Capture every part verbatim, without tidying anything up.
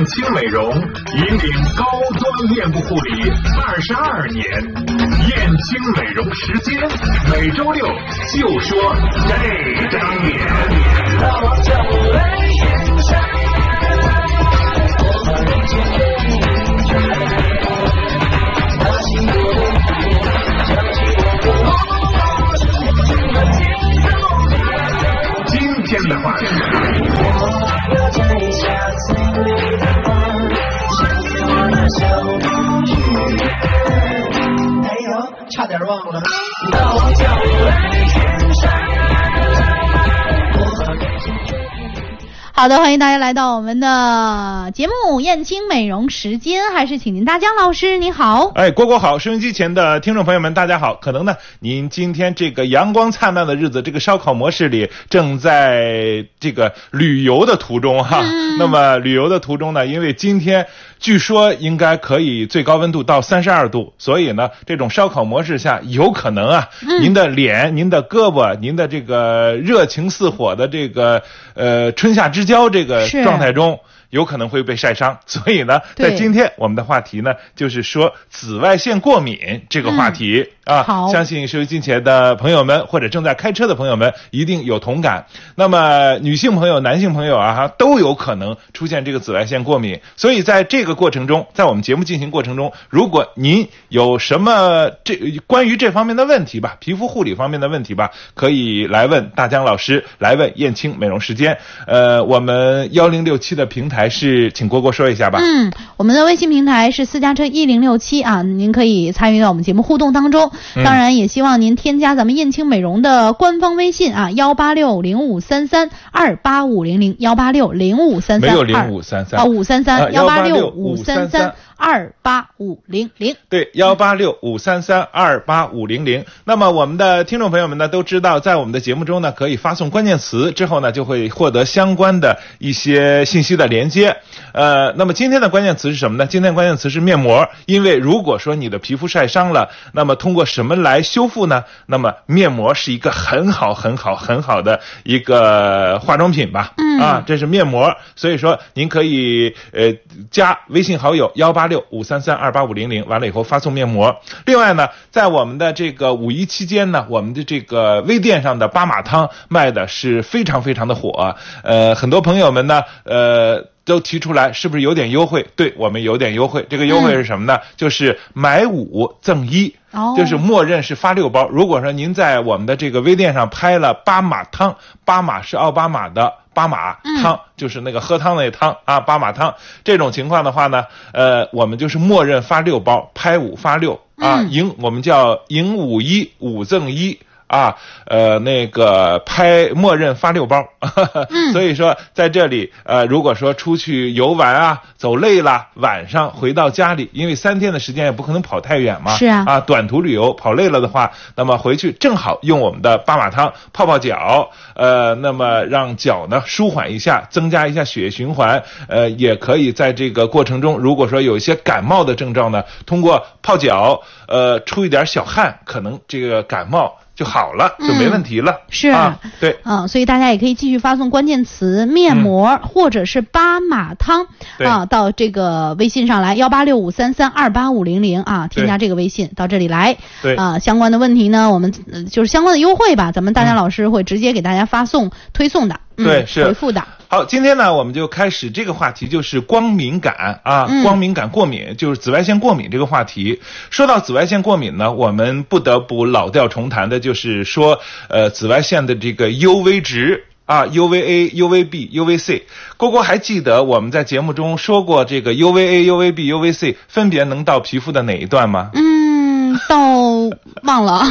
燕青美容引领高端面部护理二十二年，燕青美容时间每周六就说这张脸。今天的话题。 哎呦，差点忘了。好的，欢迎大家来到我们的节目《燕青美容时间》，还是请您大江老师，你好。哎，郭郭好，收音机前的听众朋友们，大家好。可能呢，您今天这个阳光灿烂的日子，这个烧烤模式里正在这个旅游的途中哈。嗯、那么旅游的途中呢，因为今天据说应该可以最高温度到三十二度，所以呢，这种烧烤模式下有可能啊，嗯、您的脸、您的胳膊、您的这个热情似火的这个呃春夏之。 交这个状态中有可能会被晒伤，所以呢，在今天我们的话题呢，就是说紫外线过敏这个话题、嗯、啊，相信收音机前的朋友们或者正在开车的朋友们一定有同感。那么女性朋友、男性朋友啊，都有可能出现这个紫外线过敏，所以在这个过程中，在我们节目进行过程中，如果您有什么这关于这方面的问题吧，皮肤护理方面的问题吧，可以来问大江老师，来问燕青美容时间。呃，我们一零六七的平台。 还是请郭郭说一下吧。嗯，我们的微信平台是私家车一零六七啊，您可以参与到我们节目互动当中。当然，也希望您添加咱们燕青美容的官方微信啊，幺八六零五三三二八五零零幺八六零五三三没有零五三三啊五三三幺八六五三三。 二八五零零对幺八六五三三二八五零零。那么我们的听众朋友们呢都知道，在我们的节目中呢可以发送关键词之后呢就会获得相关的一些信息的连接。呃，那么今天的关键词是什么呢？今天的关键词是面膜，因为如果说你的皮肤晒伤了，那么通过什么来修复呢？那么面膜是一个很好很好很好的一个化妆品吧。嗯啊，这是面膜，所以说您可以呃加微信好友幺八。 六五三三二八五零零，完了以后发送面膜。另外呢，在我们的这个五一期间呢，我们的这个微店上的八马汤卖的是非常非常的火，呃，很多朋友们呢，呃。 都提出来，是不是有点优惠？对我们有点优惠。这个优惠是什么呢？嗯、就是买五赠一，哦、就是默认是发六包。如果说您在我们的这个微店上拍了八马汤，八马是奥巴马的八马汤，嗯、就是那个喝汤那汤啊，八马汤这种情况的话呢，呃，我们就是默认发六包，拍五发六啊，赢、嗯、我们叫赢五一五赠一。 啊，呃，那个拍默认发六包，呵呵嗯、所以说在这里，呃，如果说出去游玩啊，走累了，晚上回到家里，因为三天的时间也不可能跑太远嘛，是啊，啊，短途旅游跑累了的话，那么回去正好用我们的八马汤泡泡脚，呃，那么让脚呢舒缓一下，增加一下血液循环，呃，也可以在这个过程中，如果说有一些感冒的症状呢，通过泡脚，呃，出一点小汗，可能这个感冒。 就好了，就没问题了。嗯、是啊，对啊、呃，所以大家也可以继续发送关键词面膜、嗯、或者是八马汤啊到这个微信上来，幺八六五三三二八五零零啊，添加这个微信到这里来。对啊、呃，相关的问题呢，我们、呃、就是相关的优惠吧，咱们大家老师会直接给大家发送、嗯、推送的。 对，是回复的。好，今天呢，我们就开始这个话题，就是光敏感啊，嗯、光敏感过敏，就是紫外线过敏这个话题。说到紫外线过敏呢，我们不得不老调重弹的，就是说，呃，紫外线的这个 U V 值。 啊 ，U V A、U V B、U V C， 郭郭还记得我们在节目中说过这个 U V A、U V B、U V C 分别能到皮肤的哪一段吗？嗯，到忘了，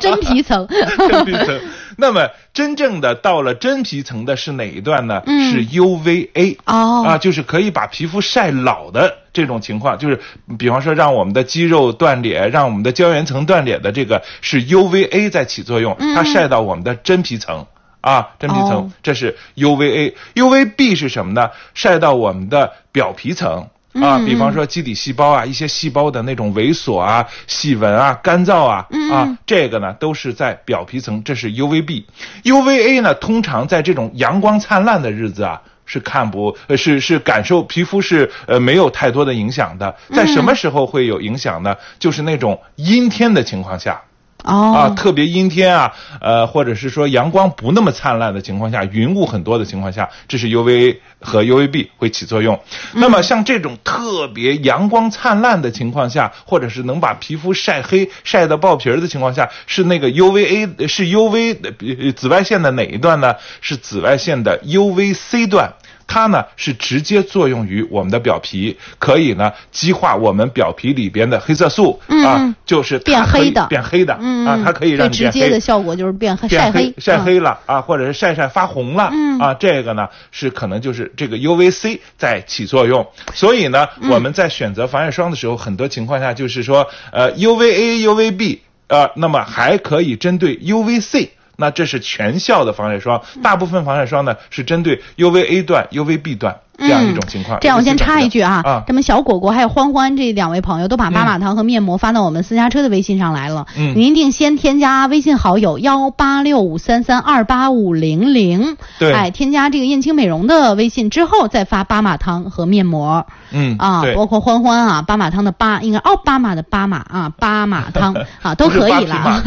真皮层。真皮层。那么真正的到了真皮层的是哪一段呢？嗯、是 U V A。哦。啊，就是可以把皮肤晒老的这种情况，就是比方说让我们的肌肉断裂，让我们的胶原层断裂的这个是 U V A 在起作用，嗯、它晒到我们的真皮层。 啊，真皮层，这是 U V A，U V B 是什么呢？晒到我们的表皮层啊，比方说基底细胞啊，一些细胞的那种猥琐啊、细纹啊、干燥啊啊，这个呢都是在表皮层，这是 U V B。U V A 呢，通常在这种阳光灿烂的日子啊。是看不呃是是感受皮肤是呃没有太多的影响的。在什么时候会有影响呢？嗯、就是那种阴天的情况下。哦、啊，特别阴天啊，呃，或者是说阳光不那么灿烂的情况下，云雾很多的情况下，这是 U V A 和 U V B 会起作用。嗯、那么像这种特别阳光灿烂的情况下，或者是能把皮肤晒黑、晒到爆皮儿的情况下，是那个 U V A 是 U V 紫外线的哪一段呢？是紫外线的 U V C 段。它呢是直接作用于我们的表皮，可以呢激化我们表皮里边的黑色素、嗯、啊，就是变黑的，变黑的、嗯、啊，它可以让你变黑。最直接的效果就是变黑，晒黑，晒黑了、嗯、啊，或者是晒晒发红了、嗯、啊，这个呢是可能就是这个 U V C 在起作用。所以呢，嗯、我们在选择防晒霜的时候，很多情况下就是说，呃 ，U V A、U V B， 呃，那么还可以针对 U V C。那这是全效的防晒霜，大部分防晒霜呢是针对 U V A 段、U V B 段这样一种情况。嗯、这样我先插一句啊，啊咱们小果果还有欢欢这两位朋友都把妈妈糖和面膜发到我们私家车的微信上来了。嗯，您一定先添加微信好友幺八六五三三二八五零零，对，哎，添加这个燕青美容的微信之后再发巴马糖和面膜。嗯啊，包括欢欢啊，巴马糖的巴应该奥巴马的巴马啊，巴马汤啊都可以了。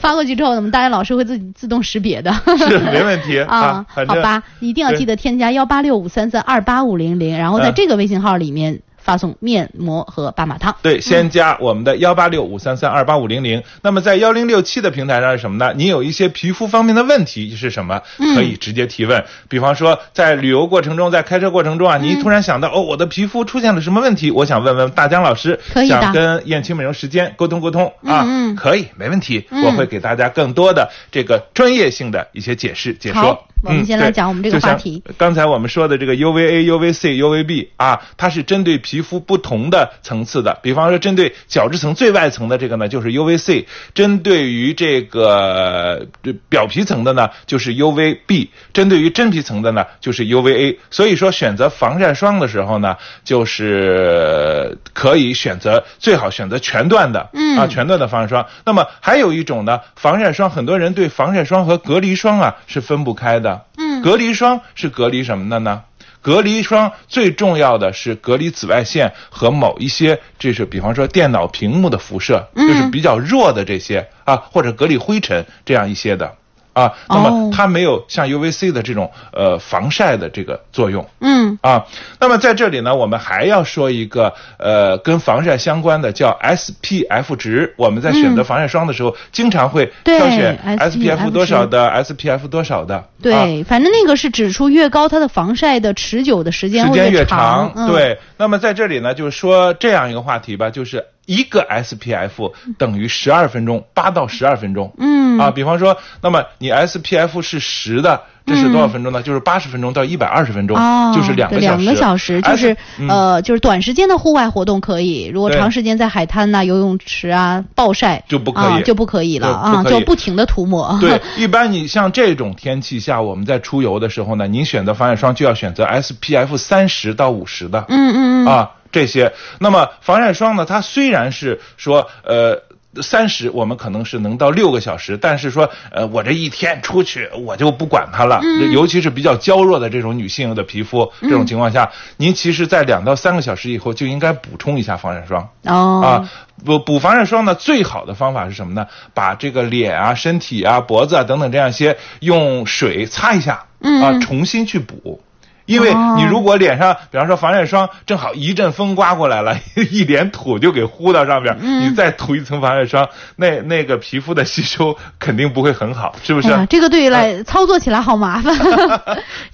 发过去之后，我们大家老师会自己自动识别的。是没问题啊，好吧，一定要记得添加幺八六五三三二。八五零零，然后在这个微信号里面发送面膜和巴马汤。对，先加我们的幺八六五三三二八五零零。那么在幺零六七的平台上是什么呢？你有一些皮肤方面的问题是什么，可以直接提问。嗯、比方说，在旅游过程中，在开车过程中啊，你突然想到、嗯、哦，我的皮肤出现了什么问题？我想问问大江老师，可以想跟燕青美容时间沟通沟通啊，嗯嗯可以，没问题，嗯、我会给大家更多的这个专业性的一些解释解说。我们先来讲我们这个话题。嗯、刚才我们说的这个 U V A、U V C、U V B 啊，它是针对皮肤不同的层次的。比方说，针对角质层最外层的这个呢，就是 U V C； 针对于这个表皮层的呢，就是 U V B； 针对于真皮层的呢，就是 U V A。所以说，选择防晒霜的时候呢，就是可以选择最好选择全段的，嗯、啊，全段的防晒霜。那么还有一种呢，防晒霜，很多人对防晒霜和隔离霜啊是分不开的。嗯，隔离霜是隔离什么的呢？隔离霜最重要的是隔离紫外线和某一些，这是比方说电脑屏幕的辐射，就是比较弱的这些啊，或者隔离灰尘这样一些的。啊，那么它没有像 U V C 的这种呃防晒的这个作用。嗯啊，那么在这里呢，我们还要说一个呃跟防晒相关的叫 S P F 值。我们在选择防晒霜的时候，嗯、经常会挑选 S P F 多少的 S P F 多少的。对，啊、反正那个是指出越高，它的防晒的持久的时间会越长。时间越长，嗯、对。那么在这里呢，就是说这样一个话题吧，就是。一个 S P F 等于十二分钟 ,八 到十二分钟。嗯啊，比方说那么你 S P F 是十的，这是多少分钟呢？嗯、就是八十分钟到一百二十分钟、哦、就是两个小时。两个小时就是 S, 呃就是短时间的户外活动可以，如果长时间在海滩啊游泳池啊暴晒就不可以、啊、就不可以了啊，就不停的涂抹。对，一般你像这种天气下我们在出游的时候呢，您选择防晒霜就要选择 S P F 三十 到五十的。嗯嗯嗯啊。这些，那么防晒霜呢？它虽然是说，呃，三十我们可能是能到六个小时，但是说，呃，我这一天出去我就不管它了，嗯、尤其是比较娇弱的这种女性的皮肤，这种情况下，嗯、您其实在两到三个小时以后就应该补充一下防晒霜。哦啊。补补防晒霜呢，最好的方法是什么呢？把这个脸啊、身体啊、脖子啊等等这样一些用水擦一下，嗯、啊，重新去补。因为你如果脸上，比方说防晒霜，正好一阵风刮过来了，一脸土就给呼到上面，嗯、你再涂一层防晒霜，那那个皮肤的吸收肯定不会很好，是不是？哎、这个对于来、哎、操作起来好麻烦。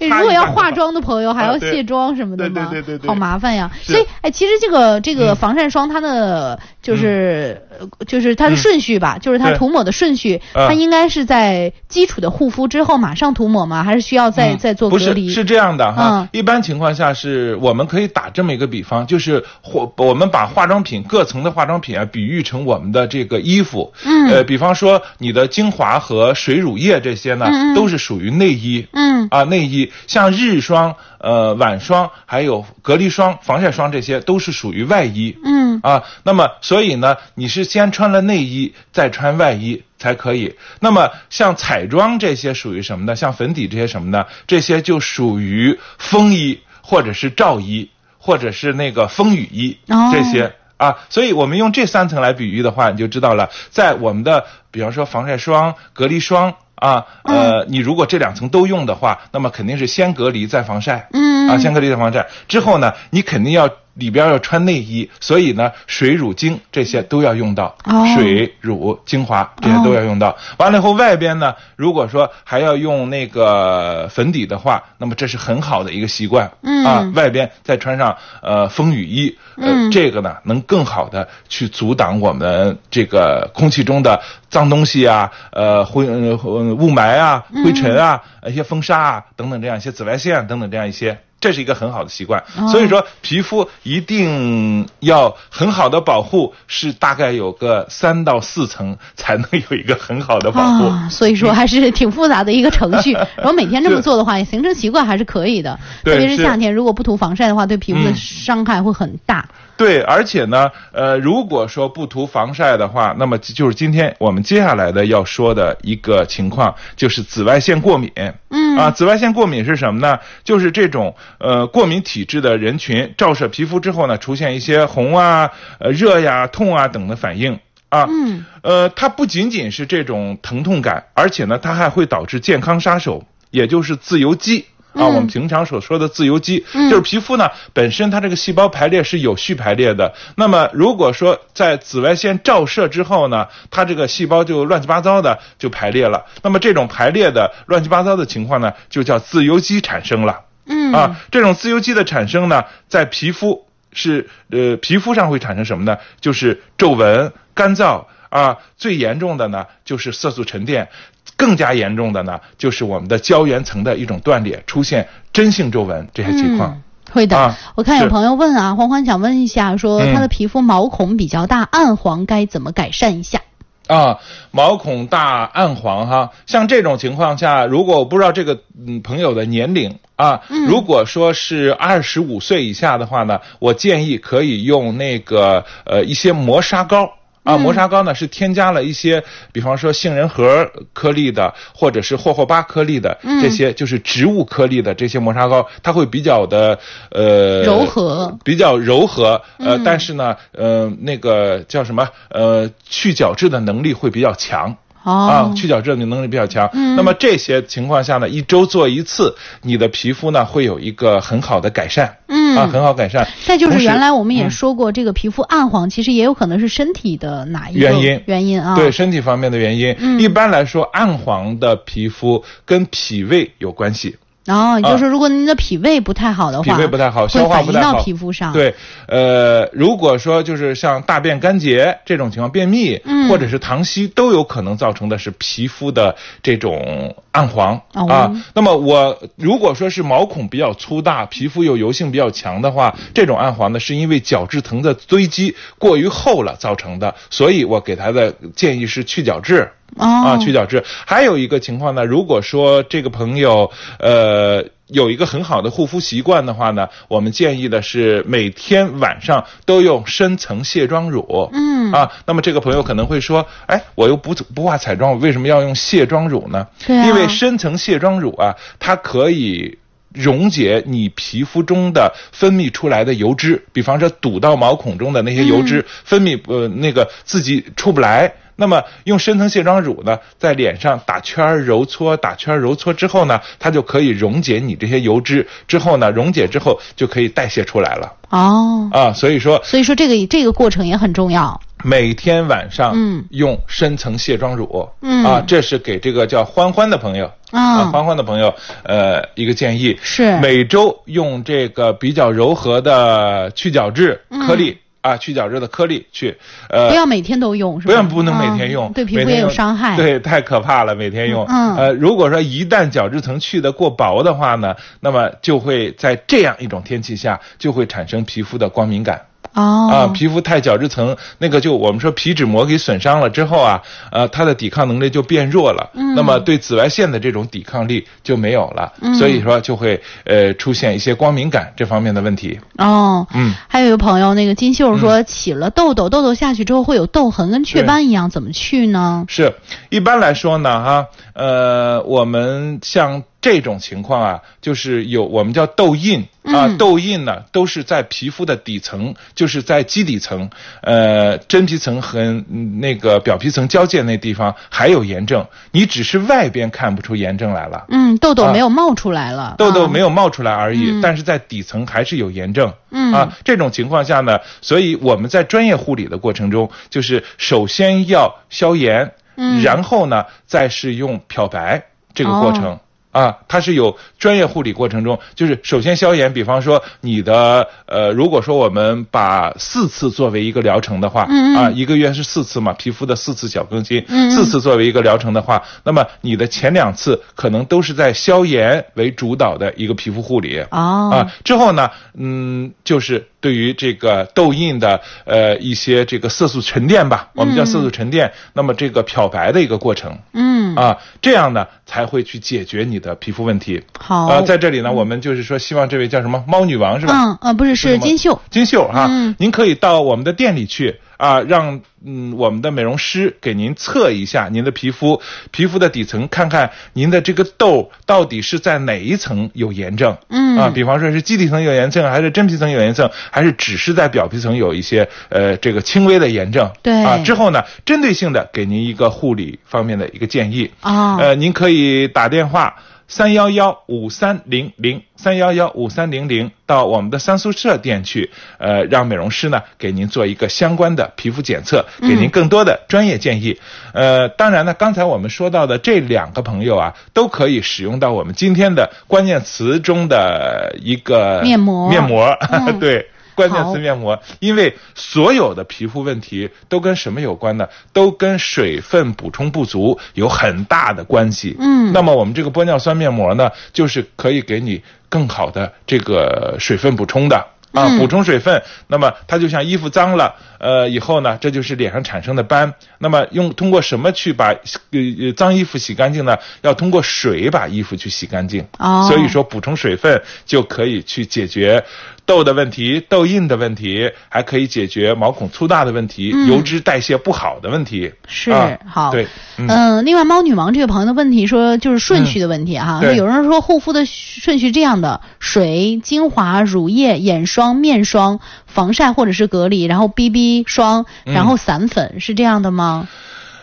如果要化妆的朋友还要卸妆什么的吗？啊、对对对 对, 对好麻烦呀。所以，哎，其实这个这个防晒霜它的就是、嗯、就是它的顺序吧，嗯、就是它涂抹的顺序，嗯、它应该是在基础的护肤之后马上涂抹吗？还是需要再、嗯、再做隔离？不是，是这样的。嗯，一般情况下是我们可以打这么一个比方，就是或我们把化妆品各层的化妆品啊比喻成我们的这个衣服，嗯，呃，比方说你的精华和水乳液这些呢，嗯、都是属于内衣，嗯啊内衣，像日霜、呃晚霜还有隔离霜、防晒霜这些都是属于外衣，嗯啊，那么所以呢，你是先穿了内衣再穿外衣才可以。那么像彩妆这些属于什么呢？像粉底这些什么呢？这些就属于风衣或者是罩衣或者是那个风雨衣这些。Oh.啊，所以我们用这三层来比喻的话，你就知道了，在我们的比方说防晒霜、隔离霜啊，呃，你如果这两层都用的话，那么肯定是先隔离再防晒，嗯，啊，先隔离再防晒之后呢，你肯定要里边要穿内衣，所以呢，水乳精这些都要用到，哦、水乳精华这些都要用到。完了以后，外边呢，如果说还要用那个粉底的话，那么这是很好的一个习惯，嗯啊，外边再穿上呃风雨衣。呃，这个呢，能更好的去阻挡我们这个空气中的脏东西啊，呃，灰呃雾霾啊、灰尘啊、一些风沙啊等等，这样一些紫外线等等，这样一些，这是一个很好的习惯。哦、所以说，皮肤一定要很好的保护，是大概有个三到四层才能有一个很好的保护。哦、所以说还是挺复杂的一个程序。然后每天这么做的话，形成习惯还是可以的。特别是夏天，如果不涂防晒的话，对皮肤的伤害会很大。嗯对，而且呢，呃，如果说不涂防晒的话，那么就是今天我们接下来的要说的一个情况，就是紫外线过敏。嗯啊，紫外线过敏是什么呢？就是这种呃过敏体质的人群，照射皮肤之后呢，出现一些红啊、呃、热呀、痛啊等的反应。啊，嗯，呃，它不仅仅是这种疼痛感，而且呢，它还会导致健康杀手，也就是自由基。啊，我们平常所说的自由基，嗯、就是皮肤呢本身它这个细胞排列是有序排列的。那么如果说在紫外线照射之后呢，它这个细胞就乱七八糟的就排列了。那么这种排列的乱七八糟的情况呢，就叫自由基产生了。嗯啊，这种自由基的产生呢，在皮肤是呃皮肤上会产生什么呢？就是皱纹、干燥啊，最严重的呢就是色素沉淀。更加严重的呢，就是我们的胶原层的一种断裂，出现真性皱纹这些情况。嗯会的、啊、我看有朋友问啊，欢欢想问一下说、嗯、他的皮肤毛孔比较大暗黄该怎么改善一下啊，毛孔大暗黄哈，像这种情况下，如果我不知道这个嗯朋友的年龄啊，如果说是二十五岁以下的话呢，我建议可以用那个呃一些磨砂膏啊，磨砂膏呢是添加了一些，比方说杏仁核颗粒的，或者是霍霍巴颗粒的，这些就是植物颗粒的这些磨砂膏，它会比较的呃柔和，比较柔和，呃，但是呢，呃，那个叫什么呃，去角质的能力会比较强。哦、啊，去角质的能力比较强。嗯、那么这些情况下呢，一周做一次，你的皮肤呢会有一个很好的改善。嗯，啊，很好改善。再就是原来我们也说过，嗯、这个皮肤暗黄其实也有可能是身体的哪一个原因？原因啊，对，身体方面的原因。嗯、一般来说，暗黄的皮肤跟脾胃有关系。哦，也就是如果您的脾胃不太好的话，脾胃不太好，消化不太好，会反映到皮肤上。对，呃，如果说就是像大便干结这种情况，便秘，嗯、或者是溏稀，都有可能造成的是皮肤的这种暗黄、哦、啊。那么我如果说是毛孔比较粗大，皮肤有油性比较强的话，这种暗黄呢是因为角质层的堆积过于厚了造成的，所以我给他的建议是去角质。Oh. 啊，去角质。还有一个情况呢，如果说这个朋友呃有一个很好的护肤习惯的话呢，我们建议的是每天晚上都用深层卸妆乳。嗯啊，那么这个朋友可能会说，哎，我又不不化彩妆，我为什么要用卸妆乳呢？对啊，因为深层卸妆乳啊，它可以溶解你皮肤中的分泌出来的油脂，比方说堵到毛孔中的那些油脂、嗯、分泌呃那个自己出不来。那么用深层卸妆乳呢，在脸上打圈揉搓，打圈揉搓之后呢，它就可以溶解你这些油脂，之后呢，溶解之后就可以代谢出来了。哦，啊，所以说，所以说这个这个过程也很重要。每天晚上，嗯，用深层卸妆乳，嗯，啊，这是给这个叫欢欢的朋友、哦、啊，欢欢的朋友，呃，一个建议是每周用这个比较柔和的去角质颗粒。嗯啊，去角质的颗粒去，呃，不要每天都用，是吧？不要不能每天用，嗯、对皮肤也有伤害。对，太可怕了，每天用。嗯，呃，如果说一旦角质层去的过薄的话呢，那么就会在这样一种天气下，就会产生皮肤的光敏感。哦，啊，皮肤太角质层那个就我们说皮脂膜给损伤了之后啊，呃，它的抵抗能力就变弱了，嗯，那么对紫外线的这种抵抗力就没有了，嗯，所以说就会呃出现一些光敏感这方面的问题。哦，嗯，还有一个朋友那个金秀说起了痘痘，嗯，痘痘下去之后会有痘痕，跟雀斑一样，怎么去呢？是，一般来说呢，哈，呃，我们像这种情况啊，就是有我们叫痘印啊，嗯，痘印呢都是在皮肤的底层，就是在基底层，呃，真皮层和那个表皮层交界那地方还有炎症，你只是外边看不出炎症来了。嗯，痘痘没有冒出来了，啊，痘痘没有冒出来而已，嗯，但是在底层还是有炎症。嗯，啊，这种情况下呢，所以我们在专业护理的过程中，就是首先要消炎，嗯，然后呢再是用漂白这个过程。哦啊，它是有专业护理过程中，就是首先消炎，比方说你的呃，如果说我们把四次作为一个疗程的话，嗯嗯啊，一个月是四次嘛，皮肤的四次小更新，嗯嗯四次作为一个疗程的话，那么你的前两次可能都是在消炎为主导的一个皮肤护理，哦，啊，之后呢，嗯，就是对于这个痘印的呃一些这个色素沉淀吧，我们叫色素沉淀，嗯，那么这个漂白的一个过程，嗯啊，这样呢才会去解决你的皮肤问题。好，呃，在这里呢，我们就是说，希望这位叫什么猫女王是吧？嗯，呃，不是，是金秀，金秀哈，啊嗯，您可以到我们的店里去啊，让嗯我们的美容师给您测一下您的皮肤，皮肤的底层，看看您的这个痘到底是在哪一层有炎症。嗯啊，比方说是基底层有炎症，还是真皮层有炎症，还是只是在表皮层有一些呃这个轻微的炎症。对啊，之后呢，针对性的给您一个护理方面的一个建议啊，哦，呃，您可以打电话。三幺幺五三零零三幺幺五三零零到我们的三宿舍店去，呃，让美容师呢给您做一个相关的皮肤检测，给您更多的专业建议。嗯，呃，当然呢，刚才我们说到的这两个朋友啊，都可以使用到我们今天的关键词中的一个面膜面膜，嗯，对。关键词面膜，因为所有的皮肤问题都跟什么有关呢？都跟水分补充不足有很大的关系。嗯，那么我们这个玻尿酸面膜呢，就是可以给你更好的这个水分补充的。啊，补充水分，嗯，那么它就像衣服脏了，呃，以后呢，这就是脸上产生的斑。那么用通过什么去把呃脏衣服洗干净呢？要通过水把衣服去洗干净。哦，所以说补充水分就可以去解决痘的问题、痘印的问题，还可以解决毛孔粗大的问题、嗯、油脂代谢不好的问题。是，啊、好。对，嗯、呃，另外猫女王这个朋友的问题说就是顺序的问题哈、啊，嗯、有人说护肤的顺序这样的：水、精华、乳液、眼霜。霜、面霜、防晒或者是隔离，然后 B B 霜，然后散粉、嗯、是这样的吗？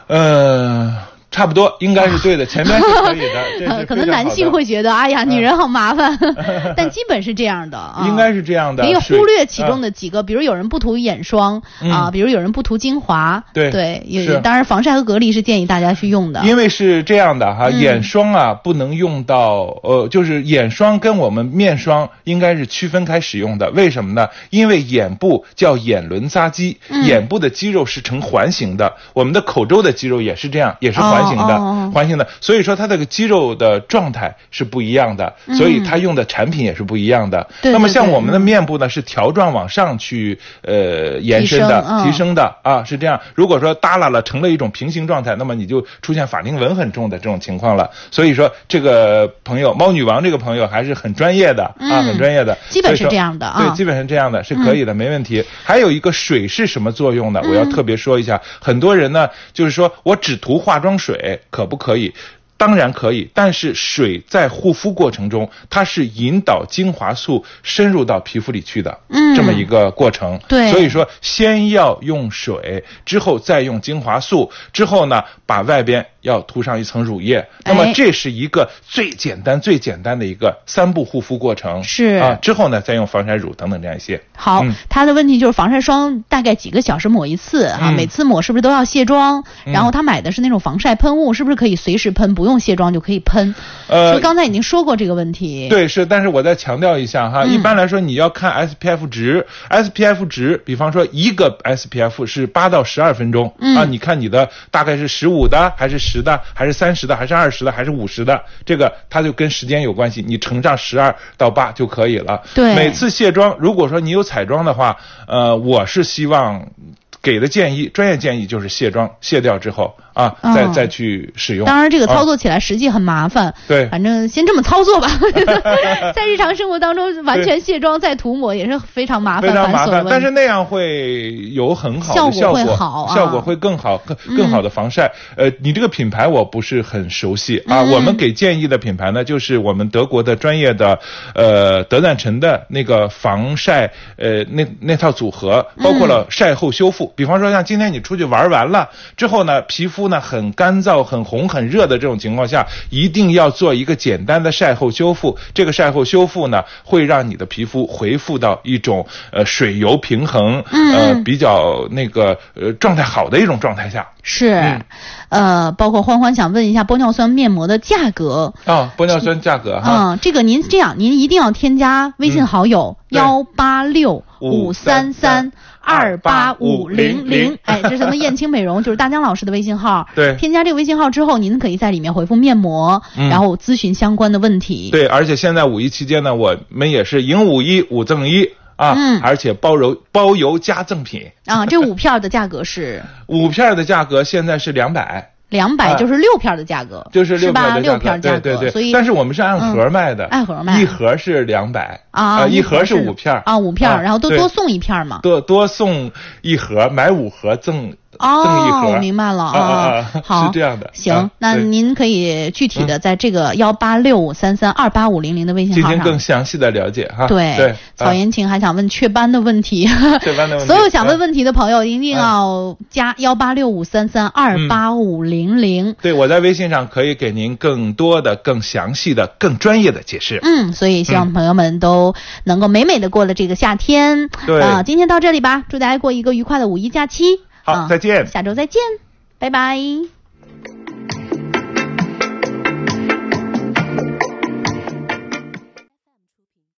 呃，差不多应该是对的，前面是可以的。可能男性会觉得哎呀女人好麻烦，嗯、但基本是这样的、啊、应该是这样的，可以忽略其中的几个、嗯、比如有人不涂眼霜、嗯、啊，比如有人不涂精华，对对，也当然防晒和隔离是建议大家去用的。因为是这样的哈、啊嗯、眼霜啊不能用到呃就是眼霜跟我们面霜应该是区分开使用的。为什么呢？因为眼部叫眼轮匝肌、嗯、眼部的肌肉是呈环形的，我们的口周的肌肉也是这样，也是环、哦环形的，环形的，所以说它这个肌肉的状态是不一样的，所以它用的产品也是不一样的。嗯、那么像我们的面部呢，是条状往上去呃延伸的、提升, 提升的、哦、啊，是这样。如果说耷拉了，成了一种平行状态，那么你就出现法令纹很重的这种情况了。所以说，这个朋友猫女王这个朋友还是很专业的、嗯、啊，很专业的，基本是这样的啊，对，基本是这样的，是可以的，嗯、没问题。还有一个水是什么作用呢？我要特别说一下，嗯、很多人呢就是说我只涂化妆水。水可不可以？当然可以，但是水在护肤过程中，它是引导精华素深入到皮肤里去的，嗯，这么一个过程。对，所以说先要用水，之后再用精华素，之后呢，把外边要涂上一层乳液。那么这是一个最简单、最简单的一个三步护肤过程。是啊，之后呢，再用防晒乳等等这样一些。好，嗯、他的问题就是防晒霜大概几个小时抹一次啊？嗯、每次抹是不是都要卸妆？嗯、然后他买的是那种防晒喷雾，是不是可以随时喷不？用卸妆就可以喷，呃，就刚才已经说过这个问题。对，是，但是我再强调一下哈，嗯、一般来说你要看 S P F 值 ，S P F 值，比方说一个 S P F 是八到十二分钟、嗯、啊，你看你的大概是十五的还是十十的，还是三十的，还是二十的，还是五十的，这个它就跟时间有关系，你乘上十二到八就可以了。对，每次卸妆，如果说你有彩妆的话，呃，我是希望给的建议，专业建议就是卸妆，卸掉之后啊，哦、再再去使用。当然，这个操作起来实际很麻烦。对、哦，反正先这么操作吧。在日常生活当中，完全卸妆再涂抹也是非常麻烦、非常麻烦。但是那样会有很好的效果，效果会好、啊，效果会更好、更更好的防晒。嗯、呃，你这个品牌我不是很熟悉啊。嗯、我们给建议的品牌呢，就是我们德国的专业的，呃，德赞臣的那个防晒，呃，那那套组合，包括了晒后修复。嗯，比方说像今天你出去玩完了之后呢，皮肤呢很干燥、很红、很热的这种情况下，一定要做一个简单的晒后修复。这个晒后修复呢，会让你的皮肤恢复到一种呃水油平衡，呃比较那个呃状态好的一种状态下。是，嗯、呃，包括欢欢想问一下玻尿酸面膜的价格啊、哦，玻尿酸价格哈。嗯，这个您这样，您一定要添加微信好友幺八六五三三二八五零零。哎，这是咱们燕青美容，就是大江老师的微信号。对，添加这个微信号之后，您可以在里面回复面膜，嗯、然后咨询相关的问题。对，而且现在五一期间呢，我们也是迎五一五赠一。啊，嗯，而且包邮包邮加赠品啊！这五片的价格是五片的价格，现在是两百，两百就是六片的价格，就是六片的价格，对对对。所以，但是我们是按盒卖的，按盒卖，一盒是两百啊，一盒是五片啊，五片，然后都多送一片嘛，多多送一盒，买五盒赠。哦，明白了啊，好，是这样的。行，那您可以具体的在这个幺八六五三三二八五零零的微信号上进行更详细的了解哈。对，草原晴还想问雀斑的问题，雀斑的问题，所有想问问题的朋友一定要加幺八六五三三二八五零零。对，我在微信上可以给您更多的、更详细的、更专业的解释。嗯，所以希望朋友们都能够美美的过了这个夏天。对，啊，今天到这里吧，祝大家过一个愉快的五一假期。好，再见，嗯，下周再见，拜拜。